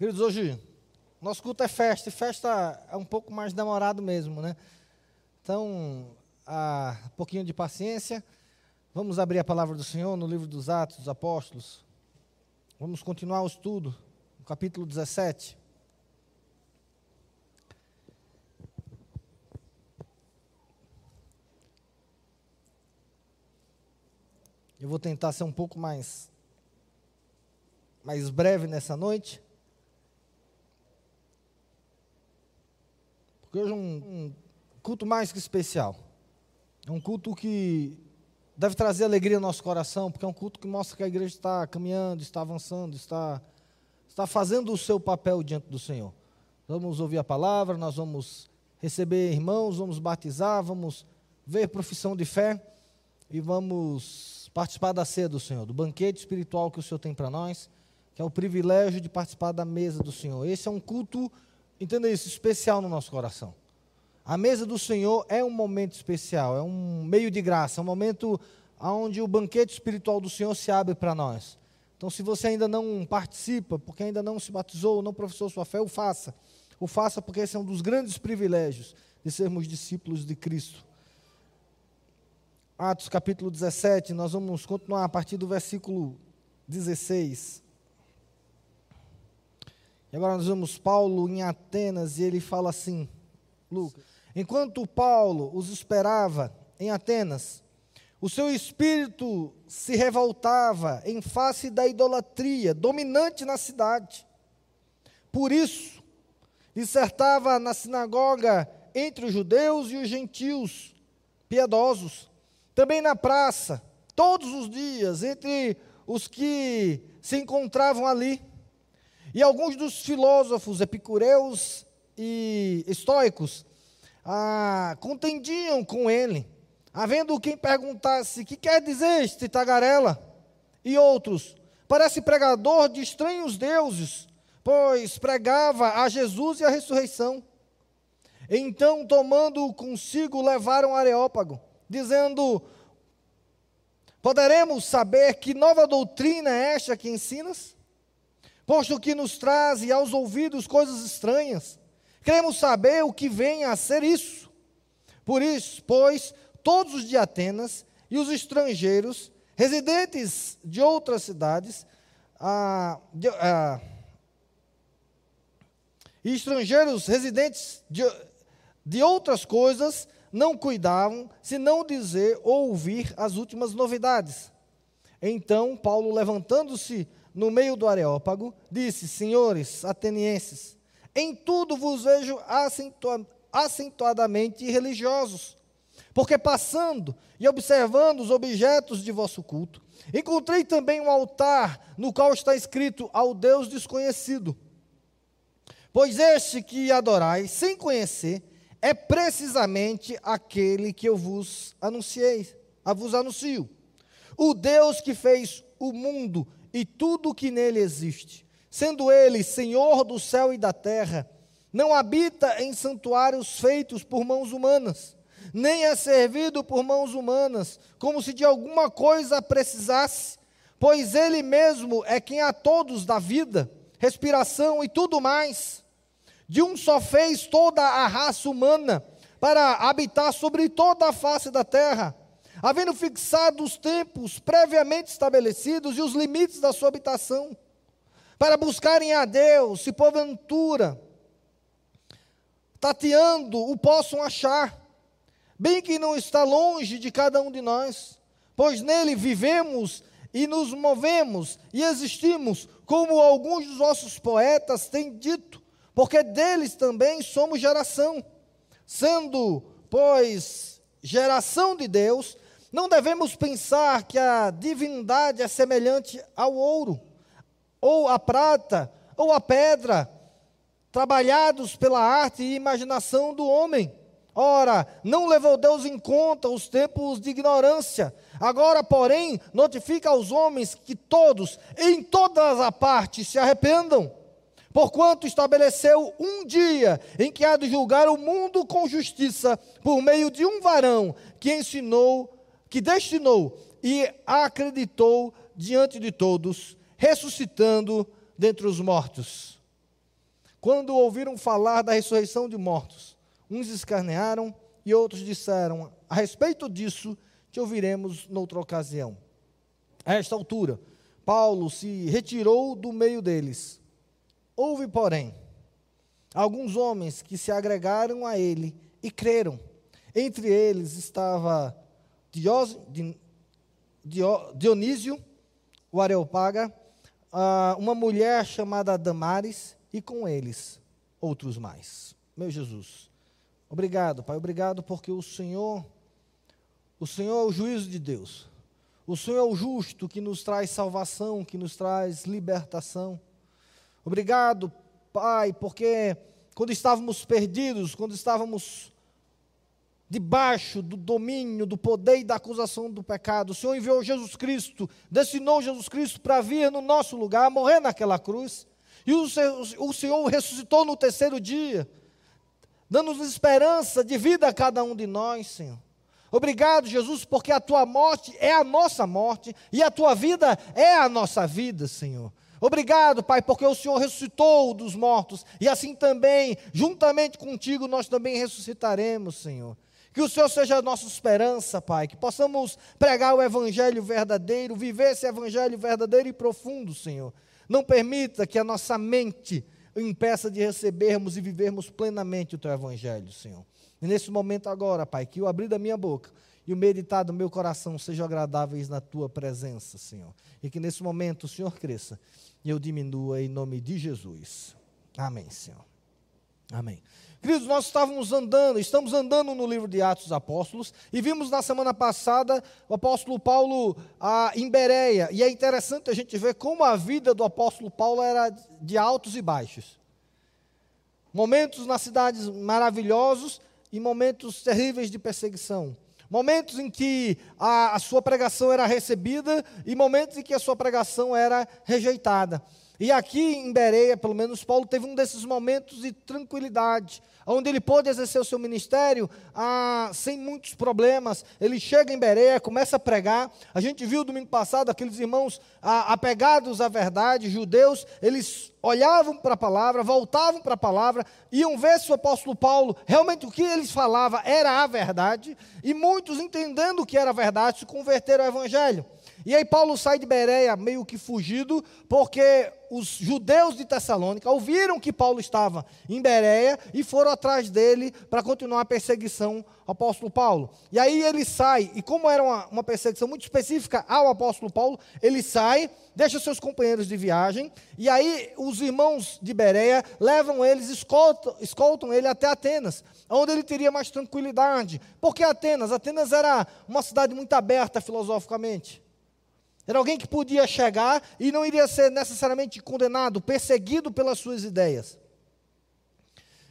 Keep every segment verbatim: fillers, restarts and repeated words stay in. Queridos, hoje nosso culto é festa, e festa é um pouco mais demorado mesmo, né? Então, a, um pouquinho de paciência, vamos abrir a palavra do Senhor no livro dos Atos dos Apóstolos, vamos continuar o estudo, no capítulo dezessete. Eu vou tentar ser um pouco mais, mais breve nessa noite, porque hoje é um, um culto mais que especial, é um culto que deve trazer alegria ao nosso coração, porque é um culto que mostra que a igreja está caminhando, está avançando, está, está fazendo o seu papel diante do Senhor. Vamos ouvir a palavra, nós vamos receber irmãos, vamos batizar, vamos ver profissão de fé e vamos participar da ceia do Senhor, do banquete espiritual que o Senhor tem para nós, que é o privilégio de participar da mesa do Senhor. Esse é um culto, entenda isso, especial no nosso coração. A mesa do Senhor é um momento especial, é um meio de graça, é um momento onde o banquete espiritual do Senhor se abre para nós. Então, se você ainda não participa, porque ainda não se batizou, não professou sua fé, o faça. O faça porque esse é um dos grandes privilégios de sermos discípulos de Cristo. Atos capítulo dezessete, nós vamos continuar a partir do versículo dezesseis. E agora nós vemos Paulo em Atenas e ele fala assim, Lucas. Enquanto Paulo os esperava em Atenas, o seu espírito se revoltava em face da idolatria dominante na cidade. Por isso, dissertava na sinagoga entre os judeus e os gentios piedosos. Também na praça, todos os dias, entre os que se encontravam ali, e alguns dos filósofos epicureus e estoicos, ah, contendiam com ele, havendo quem perguntasse, que quer dizer este tagarela? E outros, parece pregador de estranhos deuses, pois pregava a Jesus e a ressurreição. Então, tomando-o consigo, levaram Areópago, dizendo, poderemos saber que nova doutrina é esta que ensinas? Posto que nos traze aos ouvidos coisas estranhas, queremos saber o que vem a ser isso. Por isso, pois, todos os de Atenas e os estrangeiros, residentes de outras cidades, ah, de, ah, e estrangeiros residentes de, de outras coisas, não cuidavam, senão dizer ou ouvir as últimas novidades. Então, Paulo, levantando-se no meio do Areópago, disse, senhores atenienses, em tudo vos vejo acentua- acentuadamente religiosos, porque passando e observando os objetos de vosso culto, encontrei também um altar, no qual está escrito ao Deus desconhecido. Pois este que adorais, sem conhecer, é precisamente aquele que eu vos anunciei, a vos anuncio, o Deus que fez o mundo e tudo o que nele existe, sendo ele Senhor do céu e da terra, não habita em santuários feitos por mãos humanas, nem é servido por mãos humanas, como se de alguma coisa precisasse, pois ele mesmo é quem a todos dá vida, respiração e tudo mais. De um só fez toda a raça humana, para habitar sobre toda a face da terra, havendo fixado os tempos previamente estabelecidos e os limites da sua habitação, para buscarem a Deus, se porventura, tateando, o possam achar, bem que não está longe de cada um de nós, pois nele vivemos e nos movemos e existimos, como alguns dos nossos poetas têm dito, porque deles também somos geração, sendo, pois, geração de Deus, não devemos pensar que a divindade é semelhante ao ouro, ou à prata, ou à pedra, trabalhados pela arte e imaginação do homem. Ora, não levou Deus em conta os tempos de ignorância, agora, porém, notifica aos homens que todos, em todas as partes, se arrependam, porquanto estabeleceu um dia em que há de julgar o mundo com justiça por meio de um varão que ensinou, que destinou e acreditou diante de todos, ressuscitando dentre os mortos. Quando ouviram falar da ressurreição de mortos, uns escarnearam e outros disseram: a respeito disso te ouviremos noutra ocasião. A esta altura, Paulo se retirou do meio deles. Houve, porém, alguns homens que se agregaram a ele e creram. Entre eles estava Dionísio, o Areópago, uma mulher chamada Damares, e com eles outros mais. Meu Jesus, obrigado, Pai, obrigado porque o Senhor, o Senhor é o juízo de Deus. O Senhor é o justo que nos traz salvação, que nos traz libertação. Obrigado, Pai, porque quando estávamos perdidos, quando estávamos debaixo do domínio, do poder e da acusação do pecado, o Senhor enviou Jesus Cristo, destinou Jesus Cristo para vir no nosso lugar, morrer naquela cruz, e o Senhor, o Senhor ressuscitou no terceiro dia, dando-nos esperança de vida a cada um de nós, Senhor. Obrigado, Jesus, porque a Tua morte é a nossa morte, e a Tua vida é a nossa vida, Senhor. Obrigado, Pai, porque o Senhor ressuscitou dos mortos, e assim também, juntamente contigo, nós também ressuscitaremos, Senhor. Que o Senhor seja a nossa esperança, Pai, que possamos pregar o Evangelho verdadeiro, viver esse Evangelho verdadeiro e profundo, Senhor. Não permita que a nossa mente impeça de recebermos e vivermos plenamente o Teu Evangelho, Senhor. E nesse momento agora, Pai, que o abrir da minha boca e o meditar do meu coração sejam agradáveis na Tua presença, Senhor. E que nesse momento o Senhor cresça e eu diminua em nome de Jesus. Amém, Senhor. Amém. Queridos, nós estávamos andando, estamos andando no livro de Atos dos Apóstolos, e vimos na semana passada o apóstolo Paulo ah, em Bereia, e é interessante a gente ver como a vida do apóstolo Paulo era de altos e baixos. Momentos nas cidades maravilhosos e momentos terríveis de perseguição. Momentos em que a, a sua pregação era recebida e momentos em que a sua pregação era rejeitada. E aqui em Bereia, pelo menos, Paulo teve um desses momentos de tranquilidade, onde ele pôde exercer o seu ministério ah, sem muitos problemas. Ele chega em Bereia, começa a pregar. A gente viu domingo passado aqueles irmãos ah, apegados à verdade, judeus, eles olhavam para a palavra, voltavam para a palavra, iam ver se o apóstolo Paulo, realmente o que eles falavam era a verdade, e muitos, entendendo que era a verdade, se converteram ao Evangelho. E aí Paulo sai de Bereia meio que fugido, porque os judeus de Tessalônica ouviram que Paulo estava em Bereia e foram atrás dele para continuar a perseguição ao apóstolo Paulo. E aí ele sai, e como era uma, uma perseguição muito específica ao apóstolo Paulo, ele sai, deixa seus companheiros de viagem, e aí os irmãos de Bereia levam eles, escoltam, escoltam ele até Atenas, onde ele teria mais tranquilidade. Por que Atenas? Atenas era uma cidade muito aberta filosoficamente. Era alguém que podia chegar e não iria ser necessariamente condenado, perseguido pelas suas ideias.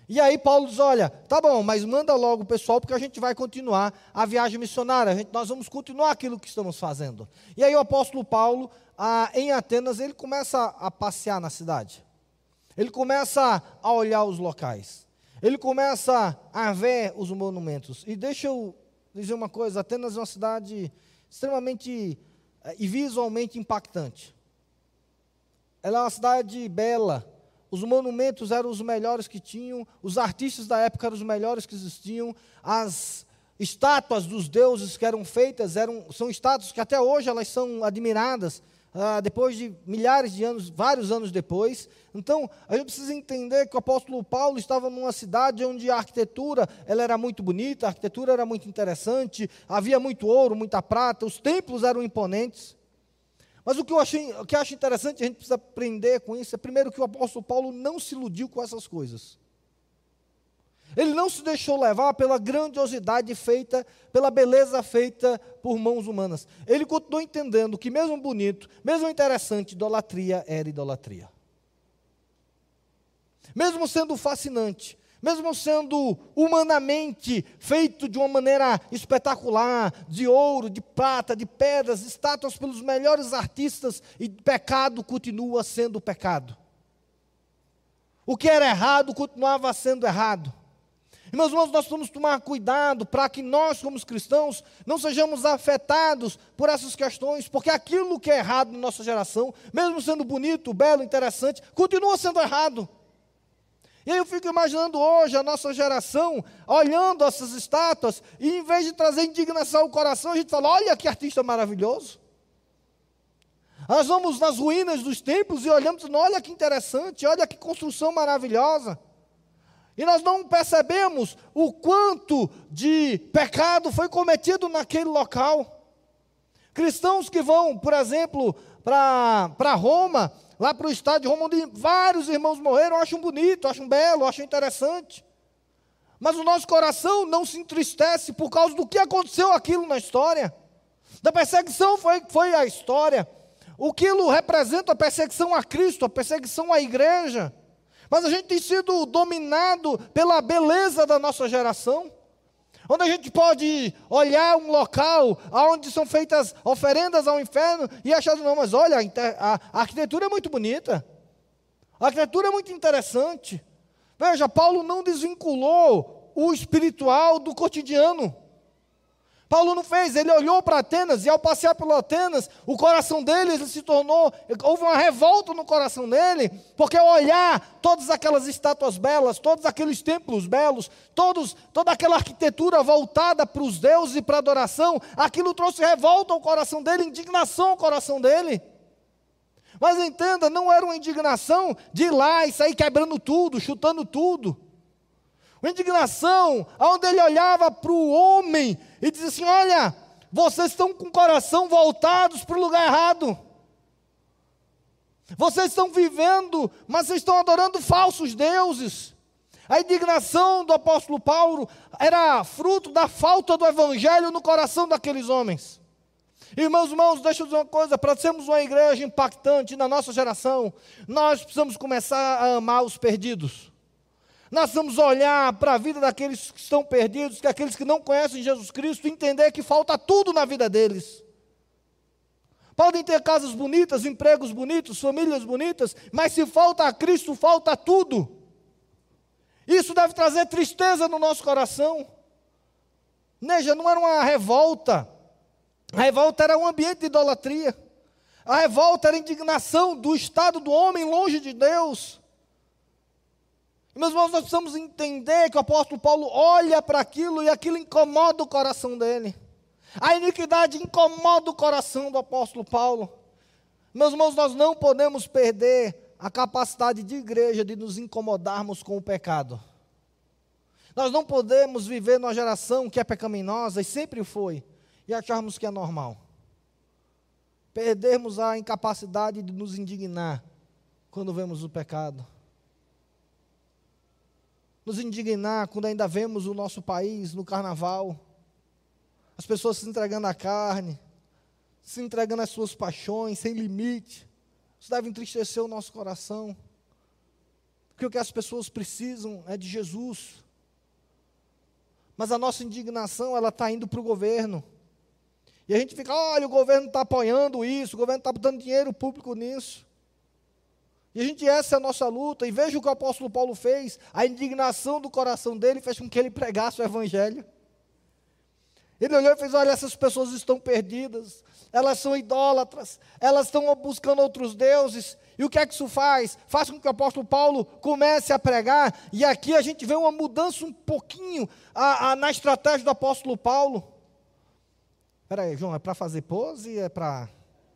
E aí Paulo diz, olha, tá bom, mas manda logo o pessoal, porque a gente vai continuar a viagem missionária, a gente, nós vamos continuar aquilo que estamos fazendo. E aí o apóstolo Paulo, ah, em Atenas, ele começa a passear na cidade. Ele começa a olhar os locais. Ele começa a ver os monumentos. E deixa eu dizer uma coisa, Atenas é uma cidade extremamente... e visualmente impactante. Ela é uma cidade bela, os monumentos eram os melhores que tinham, os artistas da época eram os melhores que existiam, as estátuas dos deuses que eram feitas, eram, são estátuas que até hoje elas são admiradas, ah, depois de milhares de anos, vários anos depois. Então, a gente precisa entender que o apóstolo Paulo estava numa cidade onde a arquitetura ela era muito bonita, a arquitetura era muito interessante, havia muito ouro, muita prata, os templos eram imponentes. Mas o que eu, achei, o que eu acho interessante, a gente precisa aprender com isso, é primeiro que o apóstolo Paulo não se iludiu com essas coisas. Ele não se deixou levar pela grandiosidade feita, pela beleza feita por mãos humanas. Ele continuou entendendo que mesmo bonito, mesmo interessante, idolatria era idolatria. Mesmo sendo fascinante, mesmo sendo humanamente feito de uma maneira espetacular, de ouro, de prata, de pedras, estátuas pelos melhores artistas, e pecado continua sendo pecado. O que era errado continuava sendo errado. Irmãos, nós precisamos tomar cuidado para que nós, como cristãos, não sejamos afetados por essas questões, porque aquilo que é errado na nossa geração, mesmo sendo bonito, belo, interessante, continua sendo errado. E aí eu fico imaginando hoje a nossa geração, olhando essas estátuas, e em vez de trazer indignação ao coração, a gente fala, olha que artista maravilhoso. Nós vamos nas ruínas dos templos e olhamos, olha que interessante, olha que construção maravilhosa. E nós não percebemos o quanto de pecado foi cometido naquele local. Cristãos que vão, por exemplo, para Roma, lá para o estádio de Roma, onde vários irmãos morreram, acham bonito, acham belo, acham interessante. Mas o nosso coração não se entristece por causa do que aconteceu aquilo na história. Da perseguição foi, foi a história. O que representa a perseguição a Cristo, a perseguição à igreja. Mas a gente tem sido dominado pela beleza da nossa geração. Onde a gente pode olhar um local onde são feitas oferendas ao inferno e achar, não, mas olha, a arquitetura é muito bonita. A arquitetura é muito interessante. Veja, Paulo não desvinculou o espiritual do cotidiano. Paulo não fez, ele olhou para Atenas, e ao passear por Atenas, o coração dele ele se tornou, houve uma revolta no coração dele, porque ao olhar todas aquelas estátuas belas, todos aqueles templos belos, todos, toda aquela arquitetura voltada para os deuses e para a adoração, aquilo trouxe revolta ao coração dele, indignação ao coração dele. Mas entenda, não era uma indignação de ir lá e sair quebrando tudo, chutando tudo. Uma indignação, onde ele olhava para o homem e dizia assim, olha, vocês estão com o coração voltados para o lugar errado. Vocês estão vivendo, mas vocês estão adorando falsos deuses. A indignação do apóstolo Paulo era fruto da falta do evangelho no coração daqueles homens. Irmãos, irmãos, deixa eu dizer uma coisa, para sermos uma igreja impactante na nossa geração, nós precisamos começar a amar os perdidos. Nós vamos olhar para a vida daqueles que estão perdidos, que aqueles que não conhecem Jesus Cristo, entender que falta tudo na vida deles. Podem ter casas bonitas, empregos bonitos, famílias bonitas, mas se falta a Cristo, falta tudo. Isso deve trazer tristeza no nosso coração. Veja, não era uma revolta. A revolta era um ambiente de idolatria. A revolta era a indignação do estado do homem longe de Deus. Meus irmãos, nós precisamos entender que o apóstolo Paulo olha para aquilo e aquilo incomoda o coração dele. A iniquidade incomoda o coração do apóstolo Paulo. Meus irmãos, nós não podemos perder a capacidade de igreja de nos incomodarmos com o pecado. Nós não podemos viver numa geração que é pecaminosa e sempre foi, e acharmos que é normal. Perdermos a incapacidade de nos indignar quando vemos o pecado. Nos indignar quando ainda vemos o nosso país no carnaval, as pessoas se entregando à carne, se entregando às suas paixões, sem limite. Isso deve entristecer o nosso coração, porque o que as pessoas precisam é de Jesus, mas a nossa indignação ela está indo para o governo, e a gente fica, olha, o governo está apoiando isso, o governo está botando dinheiro público nisso. E a gente, essa é a nossa luta, e veja o que o apóstolo Paulo fez, a indignação do coração dele fez com que ele pregasse o evangelho. Ele olhou e fez, olha, essas pessoas estão perdidas, elas são idólatras, elas estão buscando outros deuses, e o que é que isso faz? Faz com que o apóstolo Paulo comece a pregar, e aqui a gente vê uma mudança um pouquinho a, a, na estratégia do apóstolo Paulo. Espera aí, João, é para fazer pose? É para...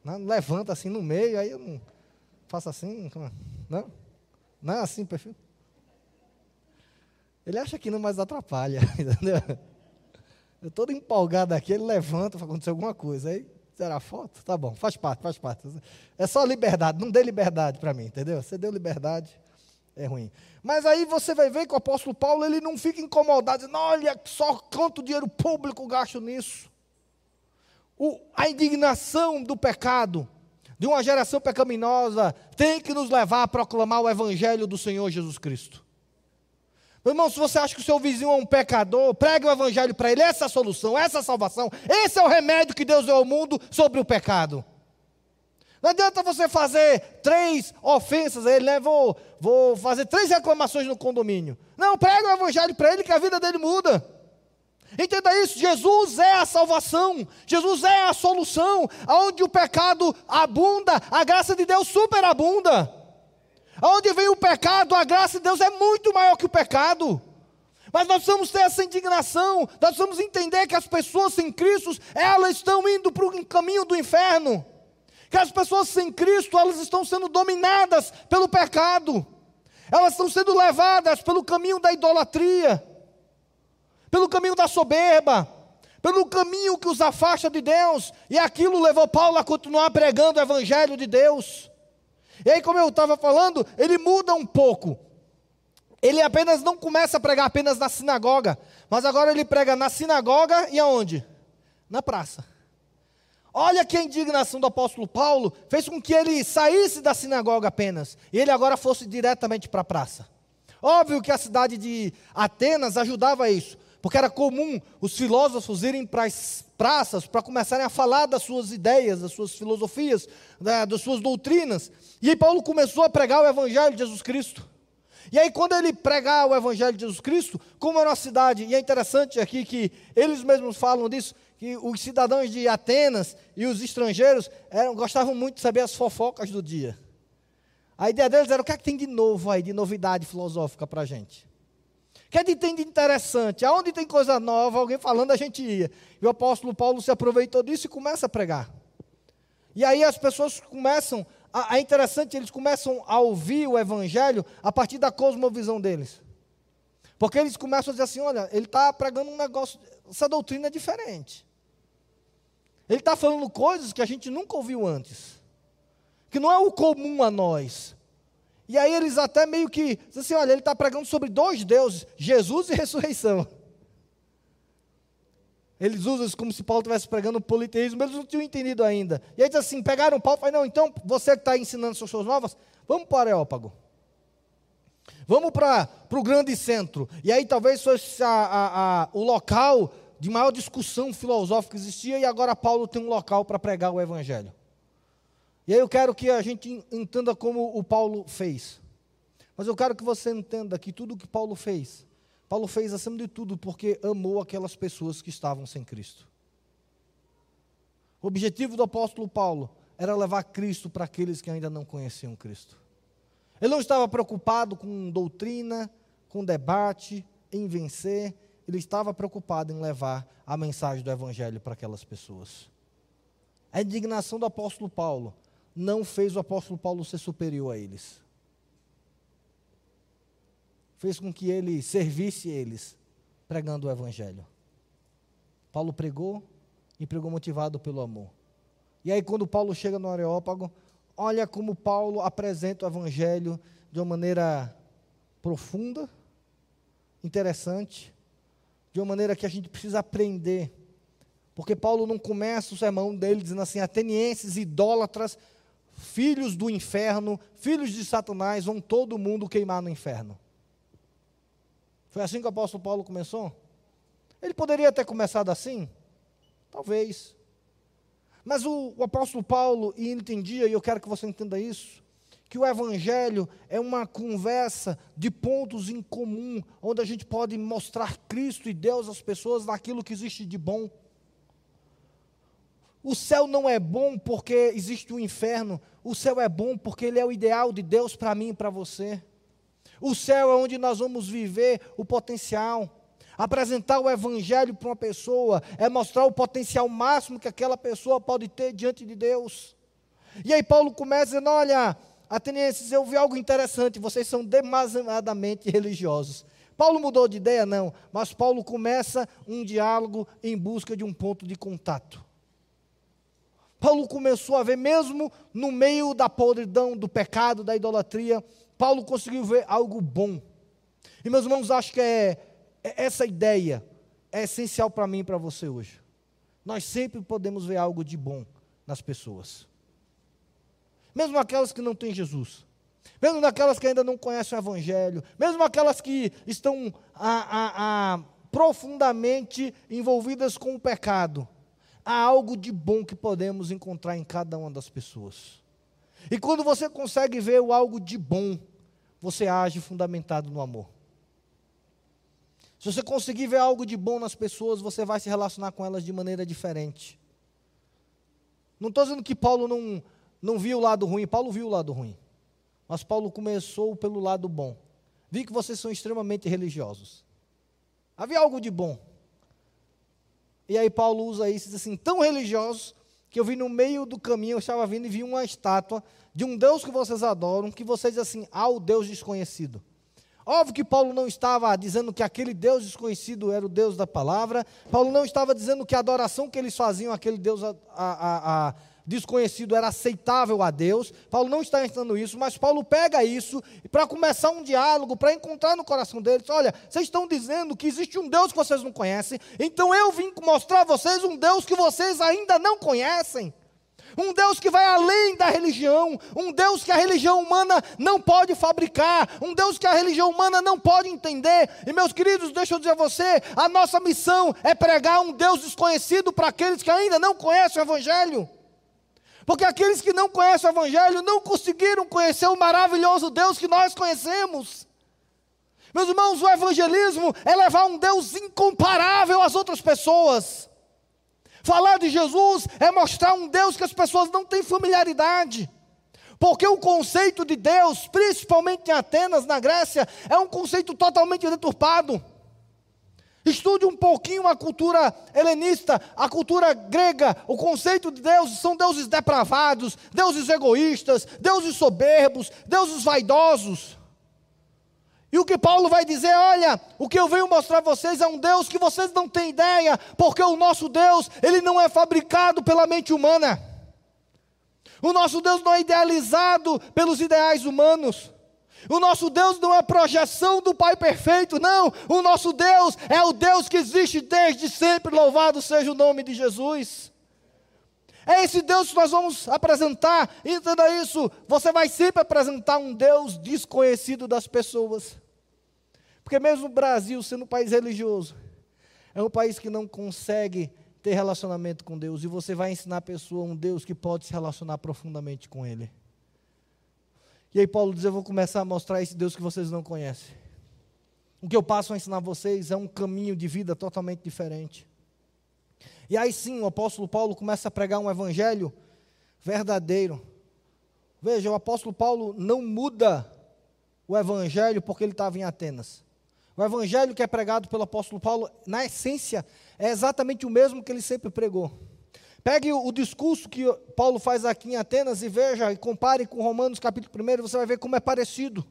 Não, levanta assim no meio, aí eu não... Faça assim, não? Não é assim, perfil? Ele acha que não, mas atrapalha, entendeu? Eu todo empolgado aqui, ele levanta para acontecer alguma coisa. Aí, será a foto? Tá bom, faz parte, faz parte. É só liberdade, não dê liberdade para mim, entendeu? Você deu liberdade, é ruim. Mas aí você vai ver que o apóstolo Paulo, ele não fica incomodado, dizendo, olha, só quanto dinheiro público gasto nisso. O, a indignação do pecado, de uma geração pecaminosa, tem que nos levar a proclamar o evangelho do Senhor Jesus Cristo. Meu irmão, se você acha que o seu vizinho é um pecador, pregue o evangelho para ele, essa é a solução, essa é a salvação, esse é o remédio que Deus deu ao mundo sobre o pecado. Não adianta você fazer três ofensas a ele, né? vou, vou fazer três reclamações no condomínio. Não, pregue o evangelho para ele que a vida dele muda. Entenda isso, Jesus é a salvação, Jesus é a solução, onde o pecado abunda, a graça de Deus superabunda, onde vem o pecado pecado, a graça de Deus é muito maior que o pecado. Mas nós precisamos ter essa indignação, nós precisamos entender que as pessoas sem Cristo, elas estão indo para o caminho do inferno. Que as pessoas sem Cristo, elas estão sendo dominadas pelo pecado. Elas estão sendo levadas pelo caminho da idolatria, pelo caminho da soberba, pelo caminho que os afasta de Deus. E aquilo levou Paulo a continuar pregando o Evangelho de Deus. E aí, como eu estava falando, ele muda um pouco. Ele apenas não começa a pregar apenas na sinagoga, mas agora ele prega na sinagoga e aonde? Na praça. Olha que a indignação do apóstolo Paulo fez com que ele saísse da sinagoga apenas, e ele agora fosse diretamente para a praça. Óbvio que a cidade de Atenas ajudava isso, porque era comum os filósofos irem para as praças para começarem a falar das suas ideias, das suas filosofias, né, das suas doutrinas. E aí Paulo começou a pregar o Evangelho de Jesus Cristo. E aí, quando ele pregar o Evangelho de Jesus Cristo, como era uma cidade, e é interessante aqui que eles mesmos falam disso, que os cidadãos de Atenas e os estrangeiros eram, gostavam muito de saber as fofocas do dia. A ideia deles era: o que é que tem de novo aí, de novidade filosófica para a gente? O que é que tem de interessante? Aonde tem coisa nova, alguém falando, a gente ia. E o apóstolo Paulo se aproveitou disso e começa a pregar. E aí as pessoas começam... É interessante, eles começam a ouvir o Evangelho a partir da cosmovisão deles. Porque eles começam a dizer assim: olha, ele está pregando um negócio, essa doutrina é diferente. Ele está falando coisas que a gente nunca ouviu antes, que não é o comum a nós. E aí eles até meio que dizem assim: olha, ele está pregando sobre dois deuses, Jesus e ressurreição. Eles usam isso como se Paulo estivesse pregando politeísmo, eles não tinham entendido ainda. E aí diz assim, pegaram Paulo e falaram: não, então você que está ensinando essas coisas novas, vamos para o Areópago. Vamos para o grande centro. E aí talvez fosse a, a, a, o local de maior discussão filosófica que existia, e agora Paulo tem um local para pregar o Evangelho. E aí eu quero que a gente entenda como o Paulo fez. Mas eu quero que você entenda que tudo o que Paulo fez... Paulo fez acima de tudo porque amou aquelas pessoas que estavam sem Cristo. O objetivo do apóstolo Paulo era levar Cristo para aqueles que ainda não conheciam Cristo. Ele não estava preocupado com doutrina, com debate, em vencer. Ele estava preocupado em levar a mensagem do Evangelho para aquelas pessoas. A indignação do apóstolo Paulo não fez o apóstolo Paulo ser superior a eles. Fez com que ele servisse eles, pregando o Evangelho. Paulo pregou, e pregou motivado pelo amor. E aí quando Paulo chega no Areópago, olha como Paulo apresenta o Evangelho de uma maneira profunda, interessante, de uma maneira que a gente precisa aprender, porque Paulo não começa o sermão dele dizendo assim: atenienses, idólatras, filhos do inferno, filhos de Satanás, vão todo mundo queimar no inferno. Foi assim que o apóstolo Paulo começou? Ele poderia ter começado assim? Talvez. Mas o, o apóstolo Paulo entendia, e eu quero que você entenda isso, que o Evangelho é uma conversa de pontos em comum, onde a gente pode mostrar Cristo e Deus às pessoas naquilo que existe de bom. O céu não é bom porque existe o inferno, o céu é bom porque ele é o ideal de Deus para mim e para você. O céu é onde nós vamos viver o potencial. Apresentar o Evangelho para uma pessoa é mostrar o potencial máximo que aquela pessoa pode ter diante de Deus. E aí Paulo começa dizendo: olha, atenienses, eu vi algo interessante, vocês são demasiadamente religiosos. Paulo mudou de ideia? Não, mas Paulo começa um diálogo em busca de um ponto de contato. Paulo começou a ver, mesmo no meio da podridão, do pecado, da idolatria, Paulo conseguiu ver algo bom. E meus irmãos, acho que é, é essa ideia é essencial para mim e para você hoje. Nós sempre podemos ver algo de bom nas pessoas. Mesmo aquelas que não têm Jesus. Mesmo aquelas que ainda não conhecem o Evangelho. Mesmo aquelas que estão a, a, a, profundamente envolvidas com o pecado. Há algo de bom que podemos encontrar em cada uma das pessoas. E quando você consegue ver o algo de bom, você age fundamentado no amor. Se você conseguir ver algo de bom nas pessoas, você vai se relacionar com elas de maneira diferente. Não estou dizendo que Paulo não, não viu o lado ruim, Paulo viu o lado ruim. Mas Paulo começou pelo lado bom. Vi que vocês são extremamente religiosos. Havia algo de bom. E aí Paulo usa isso, diz assim, tão religiosos que eu vi no meio do caminho, eu estava vindo e vi uma estátua de um Deus que vocês adoram, que vocês dizem assim, ao Deus desconhecido. Óbvio que Paulo não estava dizendo que aquele Deus desconhecido era o Deus da palavra. Paulo não estava dizendo que a adoração que eles faziam àquele Deus a, a, a desconhecido era aceitável a Deus. Paulo não está ensinando isso, mas Paulo pega isso para começar um diálogo, para encontrar no coração deles, olha, vocês estão dizendo que existe um Deus que vocês não conhecem, então eu vim mostrar a vocês um Deus que vocês ainda não conhecem, um Deus que vai além da religião, um Deus que a religião humana não pode fabricar, um Deus que a religião humana não pode entender. E meus queridos, deixa eu dizer a você, a nossa missão é pregar um Deus desconhecido para aqueles que ainda não conhecem o Evangelho, porque aqueles que não conhecem o Evangelho não conseguiram conhecer o maravilhoso Deus que nós conhecemos. Meus irmãos, o evangelismo é levar um Deus incomparável às outras pessoas. Falar de Jesus é mostrar um Deus que as pessoas não têm familiaridade, porque o conceito de Deus, principalmente em Atenas, na Grécia, é um conceito totalmente deturpado. Estude um pouquinho a cultura helenista, a cultura grega, o conceito de Deus, são deuses depravados, deuses egoístas, deuses soberbos, deuses vaidosos. E o que Paulo vai dizer, olha, o que eu venho mostrar a vocês é um Deus que vocês não têm ideia, porque o nosso Deus, ele não é fabricado pela mente humana. O nosso Deus não é idealizado pelos ideais humanos. O nosso Deus não é a projeção do Pai perfeito, não. O nosso Deus é o Deus que existe desde sempre, louvado seja o nome de Jesus. É esse Deus que nós vamos apresentar. Entenda isso, você vai sempre apresentar um Deus desconhecido das pessoas. Porque mesmo o Brasil, sendo um país religioso, é um país que não consegue ter relacionamento com Deus. E você vai ensinar a pessoa um Deus que pode se relacionar profundamente com Ele. E aí Paulo diz, eu vou começar a mostrar esse Deus que vocês não conhecem. O que eu passo a ensinar a vocês é um caminho de vida totalmente diferente. E aí sim, o apóstolo Paulo começa a pregar um evangelho verdadeiro. Veja, o apóstolo Paulo não muda o evangelho porque ele estava em Atenas. O evangelho que é pregado pelo apóstolo Paulo, na essência, é exatamente o mesmo que ele sempre pregou. Pegue o discurso que Paulo faz aqui em Atenas e veja, e compare com Romanos capítulo um, você vai ver como é parecido.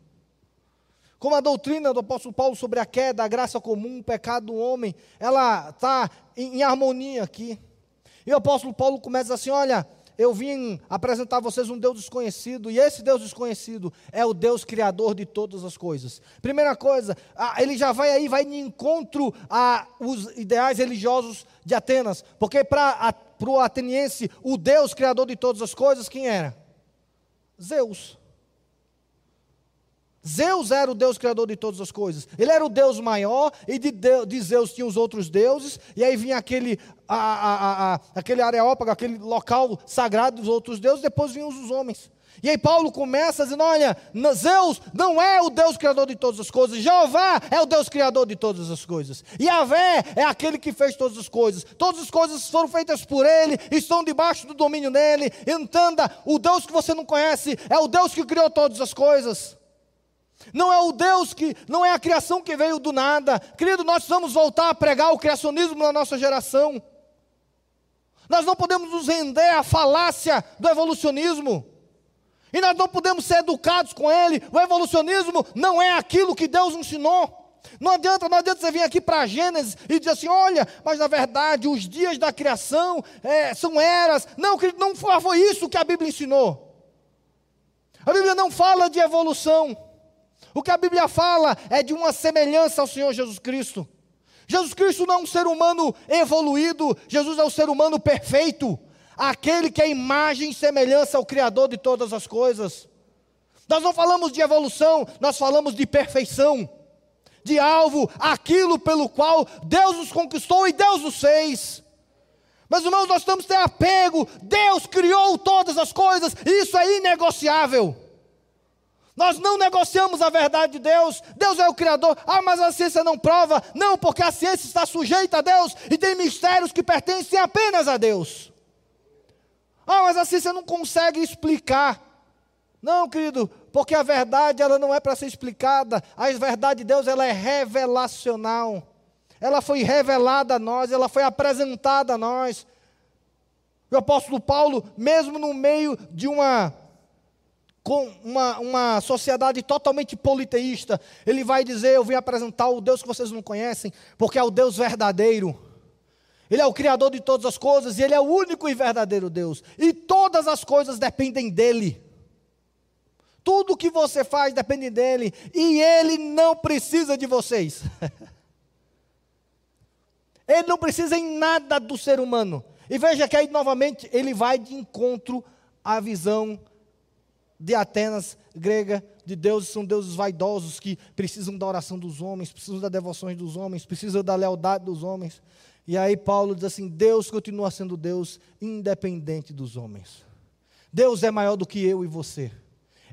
Como a doutrina do apóstolo Paulo sobre a queda, a graça comum, o pecado do homem, ela está em, em harmonia aqui. E o apóstolo Paulo começa assim, olha, eu vim apresentar a vocês um Deus desconhecido, e esse Deus desconhecido é o Deus criador de todas as coisas. Primeira coisa, ele já vai aí, vai de encontro aos ideais religiosos de Atenas, porque para para o ateniense, o Deus criador de todas as coisas, quem era? Zeus. Zeus era o Deus criador de todas as coisas. Ele era o Deus maior, e de, Deus, de Zeus tinha os outros deuses, e aí vinha aquele, a, a, a, a, aquele Areópago, aquele local sagrado dos outros deuses, depois vinham os homens. E aí Paulo começa dizendo, olha, Zeus não é o Deus criador de todas as coisas, Jeová é o Deus criador de todas as coisas, Yahvé é aquele que fez todas as coisas, todas as coisas foram feitas por ele, estão debaixo do domínio dele. Entenda, o Deus que você não conhece é o Deus que criou todas as coisas. Não é o Deus que, não é a criação que veio do nada. Querido, nós precisamos voltar a pregar o criacionismo na nossa geração. Nós não podemos nos render à falácia do evolucionismo. E nós não podemos ser educados com ele. O evolucionismo não é aquilo que Deus ensinou. Não adianta, não adianta você vir aqui para Gênesis e dizer assim, olha, mas na verdade os dias da criação é, são eras. Não, querido, não foi isso que a Bíblia ensinou. A Bíblia não fala de evolução. O que a Bíblia fala é de uma semelhança ao Senhor Jesus Cristo. Jesus Cristo não é um ser humano evoluído. Jesus é um ser humano perfeito. Aquele que é imagem e semelhança ao Criador de todas as coisas. Nós não falamos de evolução, nós falamos de perfeição, de alvo, aquilo pelo qual Deus nos conquistou e Deus nos fez. Mas irmãos, nós temos que ter apego, Deus criou todas as coisas, isso é inegociável. Nós não negociamos a verdade de Deus, Deus é o Criador. Ah, mas a ciência não prova. Não, porque a ciência está sujeita a Deus e tem mistérios que pertencem apenas a Deus. Ah, mas assim você não consegue explicar. Não, querido, porque a verdade ela não é para ser explicada, a verdade de Deus ela é revelacional, ela foi revelada a nós, ela foi apresentada a nós. O apóstolo Paulo, mesmo no meio de uma, com uma, uma sociedade totalmente politeísta, ele vai dizer, eu vim apresentar o Deus que vocês não conhecem, porque é o Deus verdadeiro. Ele é o Criador de todas as coisas, e Ele é o único e verdadeiro Deus. E todas as coisas dependem dEle. Tudo o que você faz depende dEle, e Ele não precisa de vocês. Ele não precisa em nada do ser humano. E veja que aí novamente ele vai de encontro à visão de Atenas grega, de deuses, são deuses vaidosos que precisam da oração dos homens, precisam da devoção dos homens, precisam da lealdade dos homens. E aí Paulo diz assim, Deus continua sendo Deus independente dos homens. Deus é maior do que eu e você.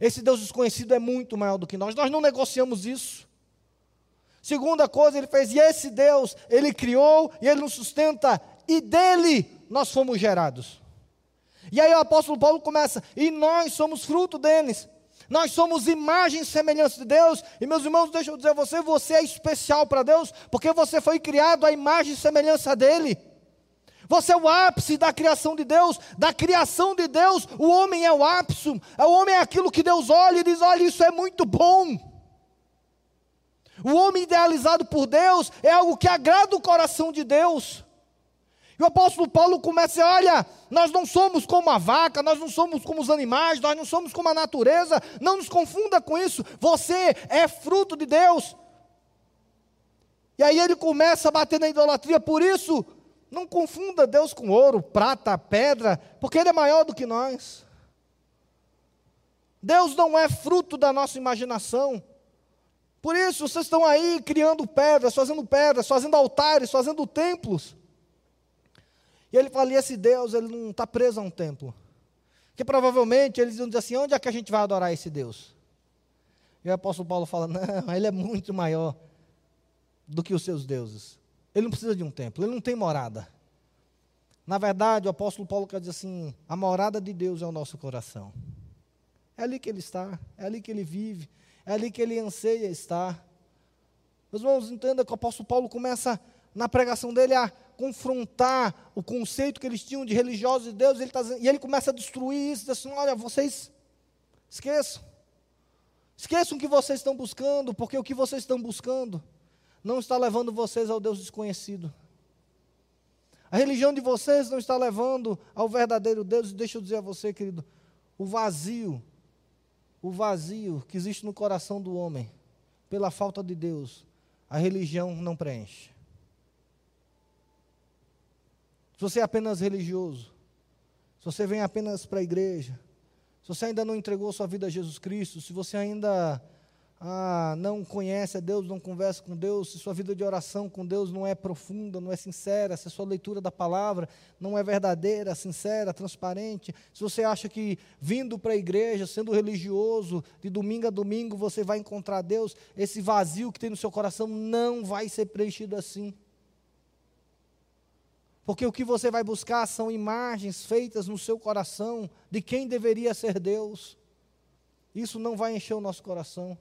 Esse Deus desconhecido é muito maior do que nós, nós não negociamos isso. Segunda coisa, ele fez, e esse Deus, ele criou e ele nos sustenta, e dele nós fomos gerados. E aí o apóstolo Paulo começa, e nós somos fruto deles, nós somos imagem e semelhança de Deus, e meus irmãos, deixa eu dizer a você, você é especial para Deus, porque você foi criado à imagem e semelhança dele, você é o ápice da criação de Deus, da criação de Deus, o homem é o ápice, o homem é aquilo que Deus olha e diz, olha, isso é muito bom. O homem idealizado por Deus é algo que agrada o coração de Deus. E o apóstolo Paulo começa a dizer, olha, nós não somos como a vaca, nós não somos como os animais, nós não somos como a natureza, não nos confunda com isso, você é fruto de Deus. E aí ele começa a bater na idolatria, por isso, não confunda Deus com ouro, prata, pedra, porque Ele é maior do que nós. Deus não é fruto da nossa imaginação. Por isso, vocês estão aí criando pedras, fazendo pedras, fazendo altares, fazendo templos. E ele fala, e esse Deus, ele não está preso a um templo. Porque provavelmente eles iam dizer assim, onde é que a gente vai adorar esse Deus? E o apóstolo Paulo fala, não, ele é muito maior do que os seus deuses. Ele não precisa de um templo, ele não tem morada. Na verdade, o apóstolo Paulo quer dizer assim, a morada de Deus é o nosso coração. É ali que ele está, é ali que ele vive. É ali que ele anseia estar. Meus irmãos, entenda que o apóstolo Paulo começa, na pregação dele, a confrontar o conceito que eles tinham de religiosos de Deus, ele tá, e ele começa a destruir isso, diz assim, olha, vocês esqueçam, esqueçam o que vocês estão buscando, porque o que vocês estão buscando não está levando vocês ao Deus desconhecido. A religião de vocês não está levando ao verdadeiro Deus, e deixa eu dizer a você, querido, o vazio, o vazio que existe no coração do homem, pela falta de Deus, a religião não preenche. Se você é apenas religioso, se você vem apenas para a igreja, se você ainda não entregou sua vida a Jesus Cristo, se você ainda ah, não conhece a Deus, não conversa com Deus, se sua vida de oração com Deus não é profunda, não é sincera, se a sua leitura da palavra não é verdadeira, sincera, transparente, se você acha que vindo para a igreja, sendo religioso, de domingo a domingo você vai encontrar Deus, esse vazio que tem no seu coração não vai ser preenchido assim. Porque o que você vai buscar são imagens feitas no seu coração de quem deveria ser Deus. Isso não vai encher o nosso coração.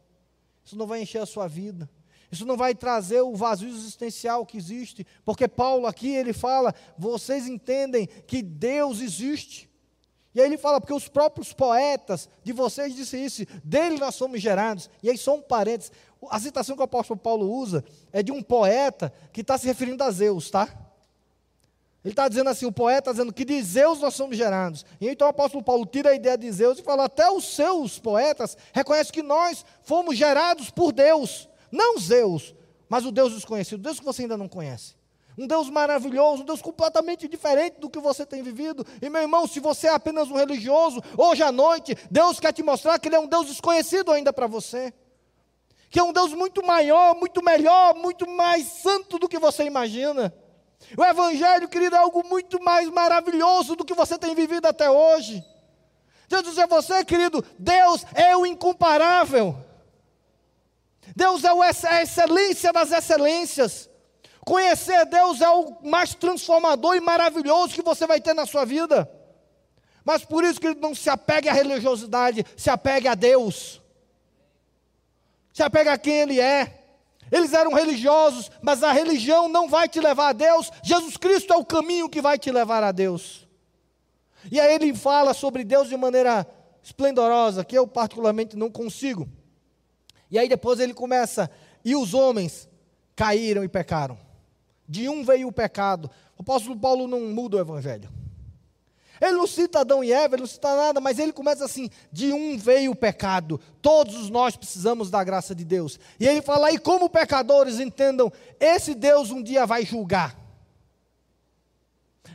Isso não vai encher a sua vida, isso não vai trazer o vazio existencial que existe, porque Paulo aqui, ele fala, vocês entendem que Deus existe, e aí ele fala, porque os próprios poetas de vocês dizem isso, dele nós somos gerados, e aí só um parênteses, a citação que o apóstolo Paulo usa, é de um poeta que está se referindo a Zeus, tá? Ele está dizendo assim, o poeta está dizendo que de Zeus nós somos gerados. E então o apóstolo Paulo tira a ideia de Zeus e fala, até os seus poetas reconhecem que nós fomos gerados por Deus. Não Zeus, mas o Deus desconhecido, Deus que você ainda não conhece. Um Deus maravilhoso, um Deus completamente diferente do que você tem vivido. E meu irmão, se você é apenas um religioso, hoje à noite, Deus quer te mostrar que Ele é um Deus desconhecido ainda para você. Que é um Deus muito maior, muito melhor, muito mais santo do que você imagina. O Evangelho, querido, é algo muito mais maravilhoso do que você tem vivido até hoje. Deus diz a você, querido, Deus é o incomparável. Deus é a excelência das excelências. Conhecer Deus é o mais transformador e maravilhoso que você vai ter na sua vida. Mas por isso, querido, não se apegue à religiosidade, se apegue a Deus. se apega a quem ele é. Eles eram religiosos, mas a religião não vai te levar a Deus. Jesus Cristo é o caminho que vai te levar a Deus. E aí ele fala sobre Deus de maneira esplendorosa, que eu particularmente não consigo. E aí depois ele começa, e os homens caíram e pecaram. De um veio o pecado. O apóstolo Paulo não muda o evangelho. Ele não cita Adão e Eva, ele não cita nada, mas ele começa assim, de um veio o pecado, todos nós precisamos da graça de Deus. E ele fala, e como pecadores entendam, esse Deus um dia vai julgar.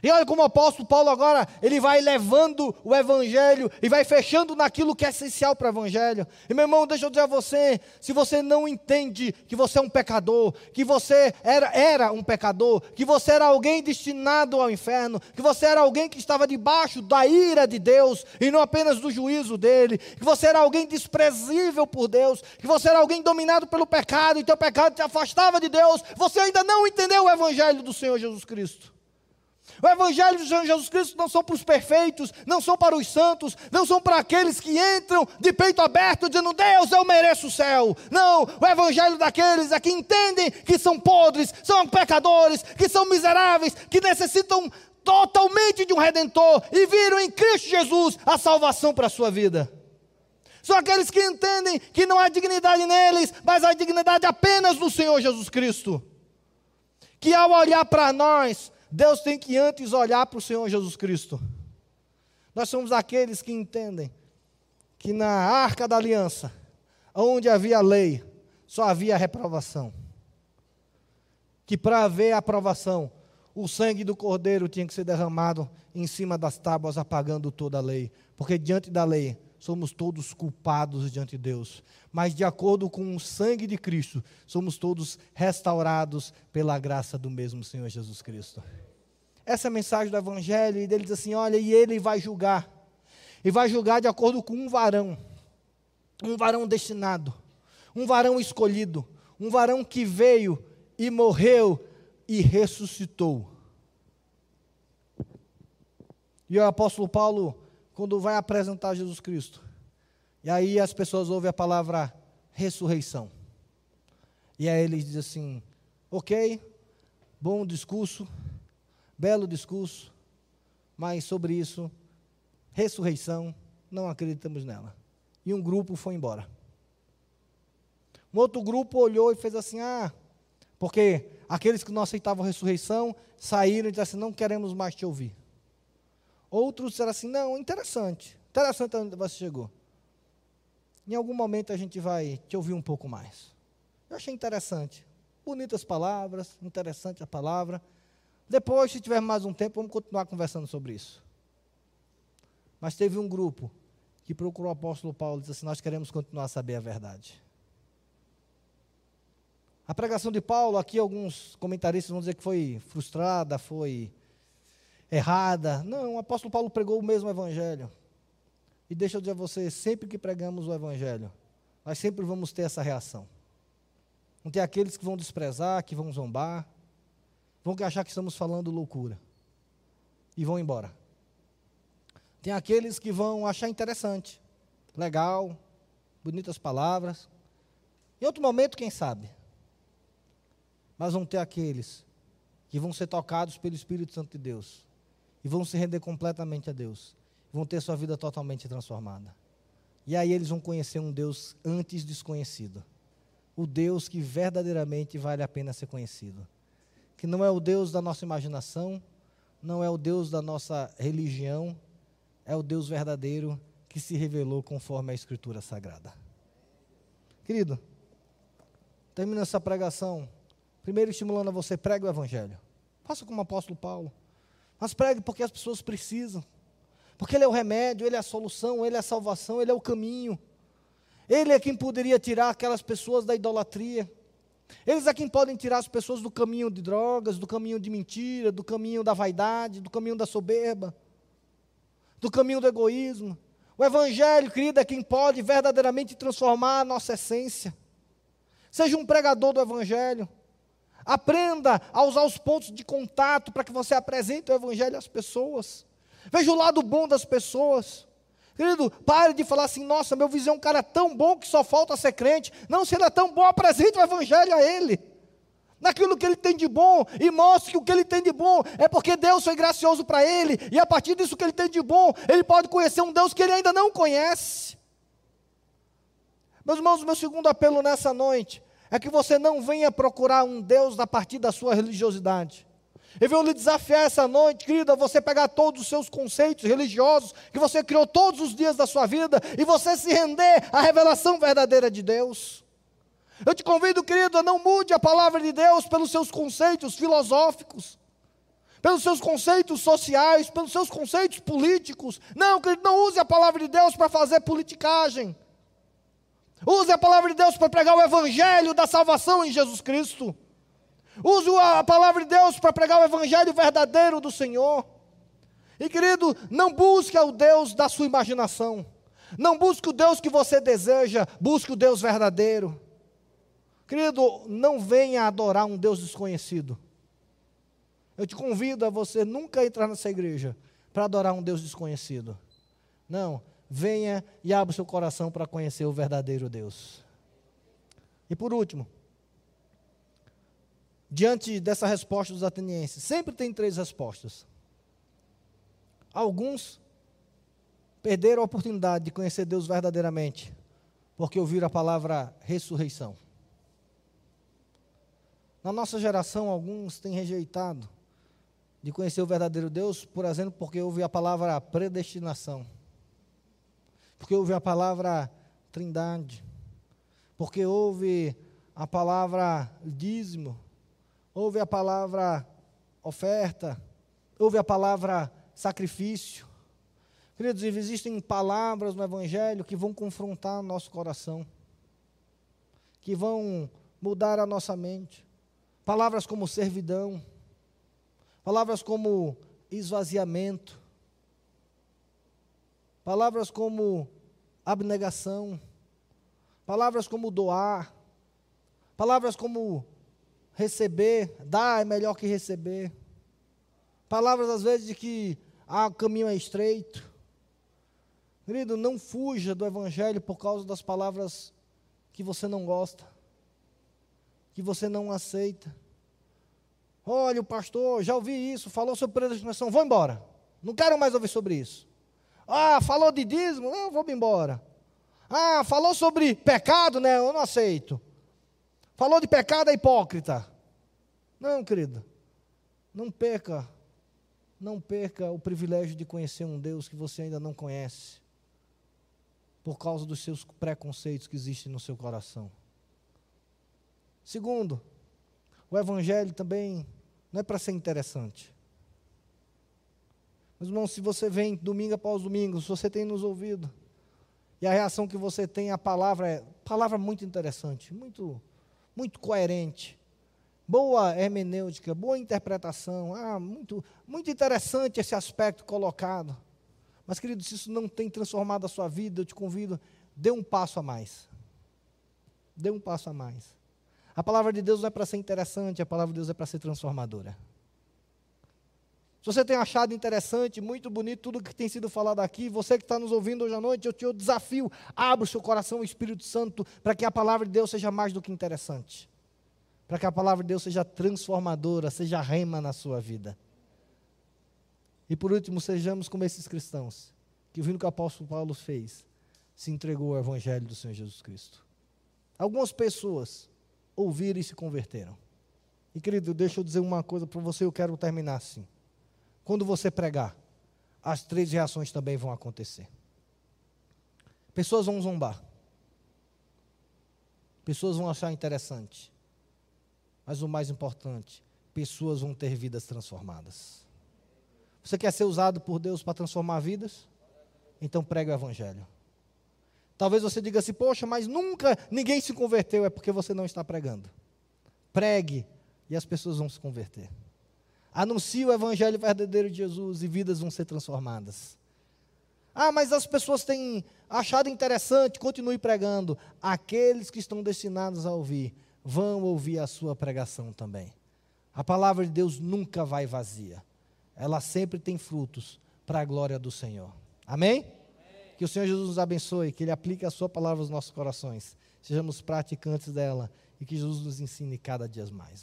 E olha como o apóstolo Paulo agora, ele vai levando o evangelho, e vai fechando naquilo que é essencial para o evangelho. E meu irmão, deixa eu dizer a você, se você não entende que você é um pecador, que você era, era um pecador, que você era alguém destinado ao inferno, que você era alguém que estava debaixo da ira de Deus, e não apenas do juízo dele, que você era alguém desprezível por Deus, que você era alguém dominado pelo pecado, e teu pecado te afastava de Deus, você ainda não entendeu o evangelho do Senhor Jesus Cristo. O evangelho do Senhor Jesus Cristo não são para os perfeitos, não são para os santos, não são para aqueles que entram de peito aberto dizendo, Deus, eu mereço o céu. Não, o evangelho daqueles é que entendem que são podres, são pecadores, que são miseráveis, que necessitam totalmente de um Redentor e viram em Cristo Jesus a salvação para a sua vida. São aqueles que entendem que não há dignidade neles, mas há dignidade apenas no Senhor Jesus Cristo. Que ao olhar para nós, Deus tem que antes olhar para o Senhor Jesus Cristo. Nós somos aqueles que entendem que na Arca da Aliança, onde havia lei, só havia reprovação. Que para haver aprovação, o sangue do Cordeiro tinha que ser derramado em cima das tábuas, apagando toda a lei. Porque diante da lei, somos todos culpados diante de Deus. Mas de acordo com o sangue de Cristo, somos todos restaurados pela graça do mesmo Senhor Jesus Cristo. Essa é a mensagem do Evangelho, e ele diz assim, olha, e ele vai julgar, e vai julgar de acordo com um varão, um varão destinado, um varão escolhido, um varão que veio e morreu e ressuscitou. E o apóstolo Paulo, quando vai apresentar Jesus Cristo, e aí as pessoas ouvem a palavra ressurreição, e aí ele diz assim, ok, bom discurso, belo discurso, mas sobre isso, ressurreição, não acreditamos nela. E um grupo foi embora. Um outro grupo olhou e fez assim, ah, porque aqueles que não aceitavam a ressurreição, saíram e disseram assim, não queremos mais te ouvir. Outros disseram assim, não, interessante, interessante onde você chegou. Em algum momento a gente vai te ouvir um pouco mais. Eu achei interessante, bonitas palavras, interessante a palavra. Depois, se tiver mais um tempo, vamos continuar conversando sobre isso. Mas teve um grupo que procurou o apóstolo Paulo e disse assim, nós queremos continuar a saber a verdade. A pregação de Paulo, aqui alguns comentaristas vão dizer que foi frustrada, foi errada. Não, o apóstolo Paulo pregou o mesmo evangelho. E deixa eu dizer a você, sempre que pregamos o evangelho, nós sempre vamos ter essa reação. Não tem aqueles que vão desprezar, que vão zombar, vão achar que estamos falando loucura e vão embora. Tem aqueles que vão achar interessante, legal, bonitas palavras. Em outro momento, quem sabe? Mas vão ter aqueles que vão ser tocados pelo Espírito Santo de Deus e vão se render completamente a Deus, vão ter sua vida totalmente transformada. E aí eles vão conhecer um Deus antes desconhecido, o Deus que verdadeiramente vale a pena ser conhecido. Que não é o Deus da nossa imaginação, não é o Deus da nossa religião, é o Deus verdadeiro que se revelou conforme a Escritura Sagrada. Querido, termino essa pregação, primeiro estimulando a você, pregue o Evangelho. Faça como o apóstolo Paulo, mas pregue porque as pessoas precisam, porque ele é o remédio, ele é a solução, ele é a salvação, ele é o caminho. Ele é quem poderia tirar aquelas pessoas da idolatria. Eles é quem podem tirar as pessoas do caminho de drogas, do caminho de mentira, do caminho da vaidade, do caminho da soberba, do caminho do egoísmo. O Evangelho, querido, é quem pode verdadeiramente transformar a nossa essência. Seja um pregador do Evangelho. Aprenda a usar os pontos de contato para que você apresente o Evangelho às pessoas. Veja o lado bom das pessoas. Querido, pare de falar assim, nossa, meu vizinho é um cara tão bom que só falta ser crente. Não, se ele é tão bom, apresente o evangelho a ele, naquilo que ele tem de bom, e mostre que o que ele tem de bom é porque Deus foi gracioso para ele, e a partir disso que ele tem de bom, ele pode conhecer um Deus que ele ainda não conhece. Meus irmãos, o meu segundo apelo nessa noite é que você não venha procurar um Deus a partir da sua religiosidade. Eu venho lhe desafiar essa noite, querida, você pegar todos os seus conceitos religiosos que você criou todos os dias da sua vida e você se render à revelação verdadeira de Deus. Eu te convido, querido, a não mude a palavra de Deus pelos seus conceitos filosóficos, pelos seus conceitos sociais, pelos seus conceitos políticos. Não, querido, não use a palavra de Deus para fazer politicagem. Use a palavra de Deus para pregar o evangelho da salvação em Jesus Cristo. Use a palavra de Deus para pregar o evangelho verdadeiro do Senhor. E querido, não busque o Deus da sua imaginação. Não busque o Deus que você deseja, busque o Deus verdadeiro. Querido, não venha adorar um Deus desconhecido. Eu te convido a você nunca entrar nessa igreja para adorar um Deus desconhecido. Não, venha e abra seu coração para conhecer o verdadeiro Deus. E por último, diante dessa resposta dos atenienses, sempre tem três respostas. Alguns perderam a oportunidade de conhecer Deus verdadeiramente, porque ouviram a palavra ressurreição. Na nossa geração, alguns têm rejeitado de conhecer o verdadeiro Deus, por exemplo, porque ouviram a palavra predestinação, porque ouviram a palavra trindade, porque ouviram a palavra dízimo, ouve a palavra oferta, ouve a palavra sacrifício. Queridos, existem palavras no Evangelho que vão confrontar o nosso coração, que vão mudar a nossa mente. Palavras como servidão, palavras como esvaziamento, palavras como abnegação, palavras como doar, palavras como receber, dar é melhor que receber, palavras às vezes de que ah, o caminho é estreito. Querido, não fuja do evangelho por causa das palavras que você não gosta, que você não aceita. Olha, o pastor, já ouvi isso, falou sobre predestinação, vou embora, não quero mais ouvir sobre isso. Ah, falou de dízimo, não, vou embora. Ah, falou sobre pecado, né, eu não aceito. Falou de pecado, é hipócrita. Não, querido, não perca, não perca o privilégio de conhecer um Deus que você ainda não conhece, por causa dos seus preconceitos que existem no seu coração. Segundo, o evangelho também não é para ser interessante. Meus irmãos, se você vem domingo após domingo, se você tem nos ouvido, e a reação que você tem à palavra é, palavra muito interessante, muito muito coerente, boa hermenêutica, boa interpretação, ah, muito, muito interessante esse aspecto colocado, mas querido, se isso não tem transformado a sua vida, eu te convido, dê um passo a mais, dê um passo a mais. A palavra de Deus não é para ser interessante, a palavra de Deus é para ser transformadora. Se você tem achado interessante, muito bonito, tudo que tem sido falado aqui, você que está nos ouvindo hoje à noite, eu te desafio, abra o seu coração ao Espírito Santo, para que a palavra de Deus seja mais do que interessante, para que a palavra de Deus seja transformadora, seja rema na sua vida. E por último, sejamos como esses cristãos, que vindo que o apóstolo Paulo fez, se entregou ao Evangelho do Senhor Jesus Cristo. Algumas pessoas ouviram e se converteram. E querido, deixa eu dizer uma coisa para você, eu quero terminar assim. Quando você pregar, as três reações também vão acontecer. Pessoas vão zombar. Pessoas vão achar interessante. Mas o mais importante, pessoas vão ter vidas transformadas. Você quer ser usado por Deus para transformar vidas? Então pregue o evangelho. Talvez você diga assim, poxa, mas nunca ninguém se converteu, é porque você não está pregando. Pregue e as pessoas vão se converter. Anuncie o evangelho verdadeiro de Jesus e vidas vão ser transformadas. Ah, mas as pessoas têm achado interessante, continue pregando. Aqueles que estão destinados a ouvir, vão ouvir a sua pregação também. A palavra de Deus nunca vai vazia. Ela sempre tem frutos para a glória do Senhor. Amém? Amém. Que o Senhor Jesus nos abençoe, que Ele aplique a sua palavra aos nossos corações. Sejamos praticantes dela e que Jesus nos ensine cada dia mais.